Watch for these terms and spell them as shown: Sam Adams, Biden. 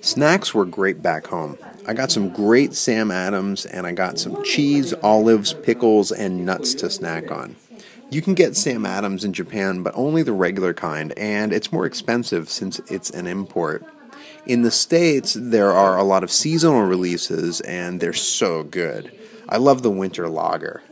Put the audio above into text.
Snacks were great back home. I got some great Sam Adams, and I got some cheese, olives, pickles, and nuts to snack on. You can get Sam Adams in Japan, but only the regular kind, and it's more expensive since it's an import. In the States, there are a lot of seasonal releases, and they're so good. I love the winter lager.